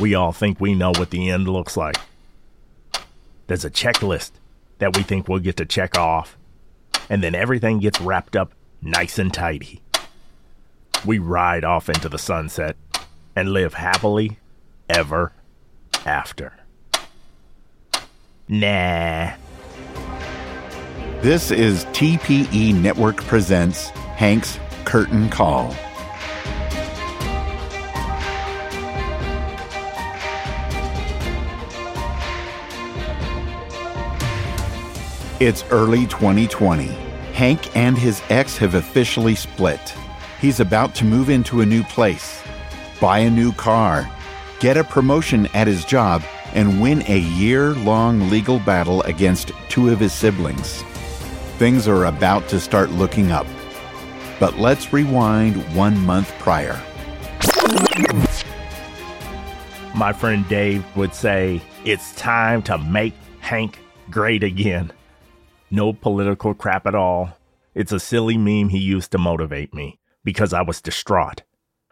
We all think we know what the end looks like. There's a checklist that we think we'll get to check off, and then everything gets wrapped up nice and tidy. We ride off into the sunset and live happily ever after. Nah. This is TPE Network Presents Hank's Curtain Call. It's early 2020. Hank and his ex have officially split. He's about to move into a new place, buy a new car, get a promotion at his job, and win a year-long legal battle against two of his siblings. Things are about to start looking up. But let's rewind 1 month prior. My friend Dave would say, it's time to make Hank great again. No political crap at all. It's a silly meme he used to motivate me because I was distraught.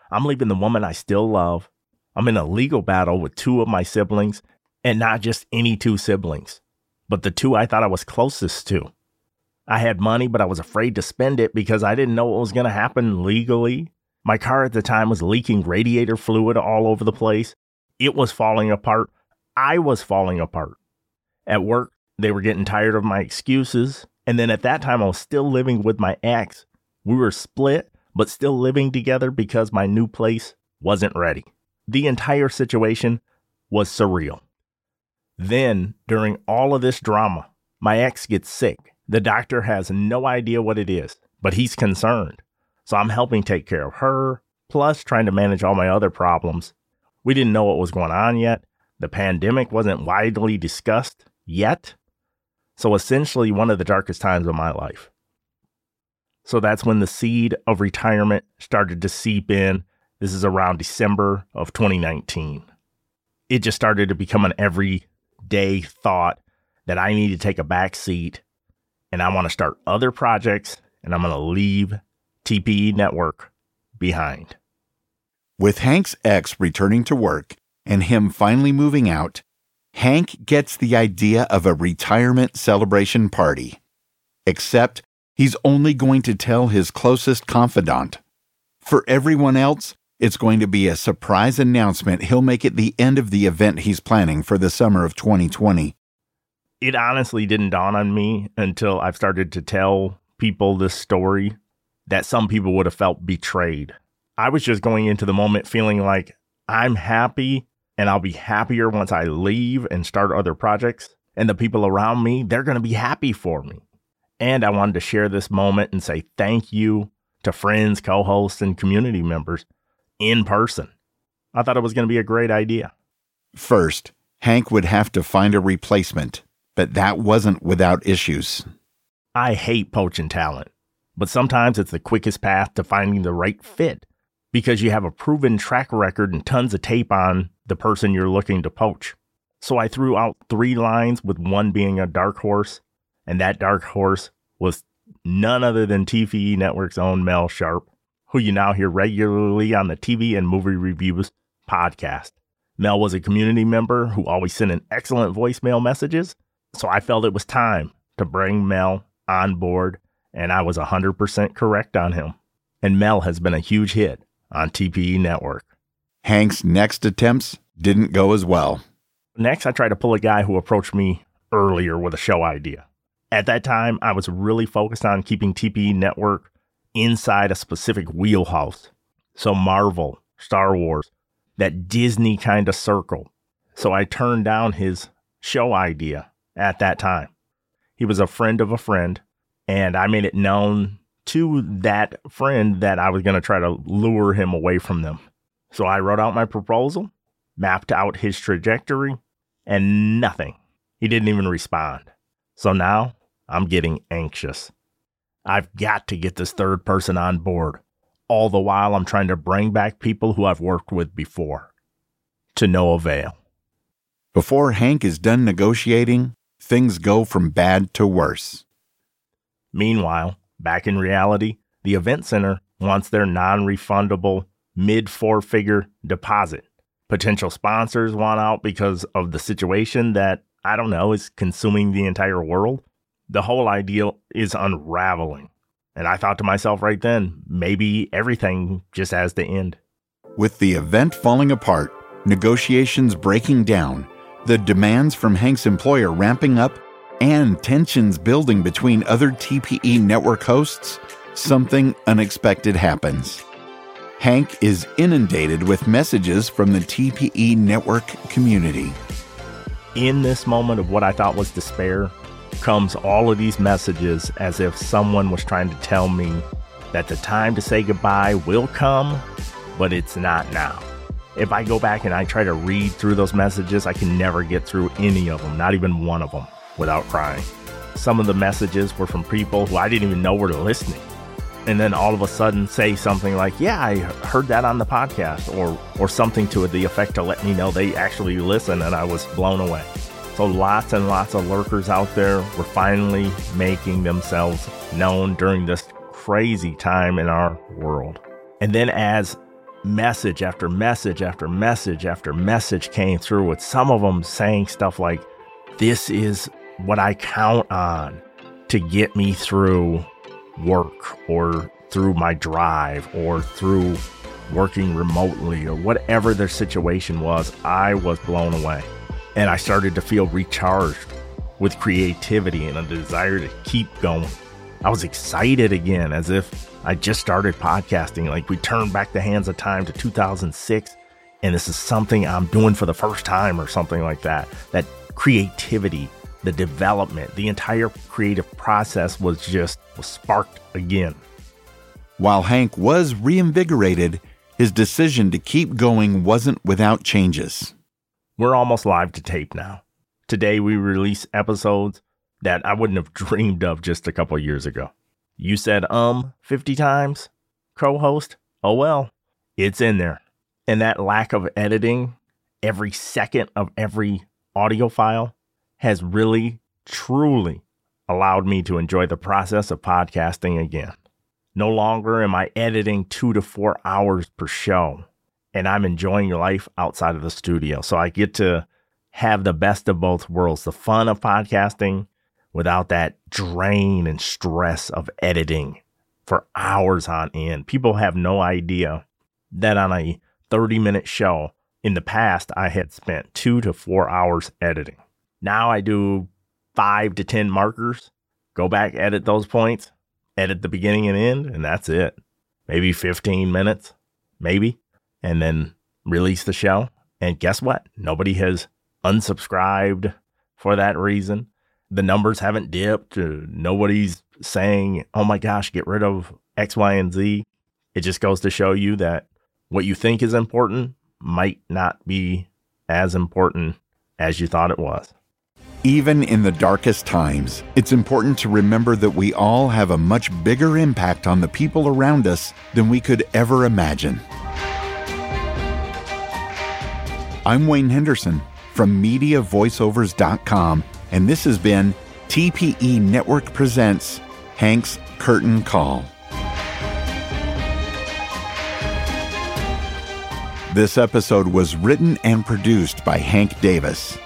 I'm leaving the woman I still love. I'm in a legal battle with two of my siblings, and not just any two siblings, but the two I thought I was closest to. I had money, but I was afraid to spend it because I didn't know what was going to happen legally. My car at the time was leaking radiator fluid all over the place. It was falling apart. I was falling apart. At work, they were getting tired of my excuses. And then at that time, I was still living with my ex. We were split, but still living together because my new place wasn't ready. The entire situation was surreal. Then, during all of this drama, my ex gets sick. The doctor has no idea what it is, but he's concerned. So I'm helping take care of her, plus trying to manage all my other problems. We didn't know what was going on yet. The pandemic wasn't widely discussed yet. So essentially one of the darkest times of my life. So that's when the seed of retirement started to seep in. This is around December of 2019. It just started to become an everyday thought that I need to take a back seat and I want to start other projects and I'm going to leave TPE Network behind. With Hank's ex returning to work and him finally moving out, Hank gets the idea of a retirement celebration party. Except he's only going to tell his closest confidant. For everyone else, it's going to be a surprise announcement he'll make at the end of the event he's planning for the summer of 2020. It honestly didn't dawn on me until I've started to tell people this story that some people would have felt betrayed. I was just going into the moment feeling like I'm happy and I'll be happier once I leave and start other projects. And the people around me, they're going to be happy for me. And I wanted to share this moment and say thank you to friends, co-hosts, and community members. In person. I thought it was going to be a great idea. First, Hank would have to find a replacement, but that wasn't without issues. I hate poaching talent, but sometimes it's the quickest path to finding the right fit because you have a proven track record and tons of tape on the person you're looking to poach. So I threw out 3 lines with one being a dark horse, and that dark horse was none other than TPE Network's own Mel Sharp, who you now hear regularly on the TV and Movie Reviews podcast. Mel was a community member who always sent in excellent voicemail messages, so I felt it was time to bring Mel on board, and I was 100% correct on him. And Mel has been a huge hit on TPE Network. Hank's next attempts didn't go as well. Next, I tried to pull a guy who approached me earlier with a show idea. At that time, I was really focused on keeping TPE Network inside a specific wheelhouse. So Marvel, Star Wars, that Disney kind of circle. So I turned down his show idea at that time. He was a friend of a friend, and I made it known to that friend that I was going to try to lure him away from them. So I wrote out my proposal, mapped out his trajectory, and nothing. He didn't even respond. So now I'm getting anxious. I've got to get this third person on board. All the while, I'm trying to bring back people who I've worked with before. To no avail. Before Hank is done negotiating, things go from bad to worse. Meanwhile, back in reality, the event center wants their non-refundable mid-four-figure deposit. potential sponsors want out because of the situation that, I don't know, is consuming the entire world. The whole idea is unraveling. And I thought to myself right then, maybe everything just has to end. With the event falling apart, negotiations breaking down, the demands from Hank's employer ramping up, and tensions building between other TPE network hosts, something unexpected happens. Hank is inundated with messages from the TPE network community. In this moment of what I thought was despair, comes all of these messages as if someone was trying to tell me that the time to say goodbye will come, but it's not now. If I go back and I try to read through those messages, I can never get through any of them, not even one of them, without crying. Some of the messages were from people who I didn't even know were listening. And then all of a sudden say something like, yeah, I heard that on the podcast, or something to the effect to let me know they actually listen, and I was blown away. So lots and lots of lurkers out there were finally making themselves known during this crazy time in our world. And then as message after message after message after message came through, with some of them saying stuff like, this is what I count on to get me through work, or through my drive, or through working remotely, or whatever their situation was, I was blown away. And I started to feel recharged with creativity and a desire to keep going. I was excited again, as if I just started podcasting. Like, we turned back the hands of time to 2006, and this is something I'm doing for the first time or something like that. That creativity, the development, the entire creative process was sparked again. While Hank was reinvigorated, his decision to keep going wasn't without changes. We're almost live to tape now. Today, we release episodes that I wouldn't have dreamed of just a couple of years ago. You said, 50 times, co-host. Oh, well, it's in there. And that lack of editing, every second of every audio file, has really, truly allowed me to enjoy the process of podcasting again. No longer am I editing 2 to 4 hours per show, and I'm enjoying life outside of the studio. So I get to have the best of both worlds, the fun of podcasting without that drain and stress of editing for hours on end. People have no idea that on a 30-minute show in the past, I had spent 2 to 4 hours editing. Now I do 5 to 10 markers, go back, edit those points, edit the beginning and end, and that's it. Maybe 15 minutes, maybe, and then release the show. And guess what? Nobody has unsubscribed for that reason. The numbers haven't dipped. Nobody's saying, oh my gosh, get rid of X, Y, and Z. It just goes to show you that what you think is important might not be as important as you thought it was. Even in the darkest times, it's important to remember that we all have a much bigger impact on the people around us than we could ever imagine. I'm Wayne Henderson from MediaVoiceOvers.com, and this has been TPE Network Presents Hank's Curtain Call. This episode was written and produced by Hank Davis.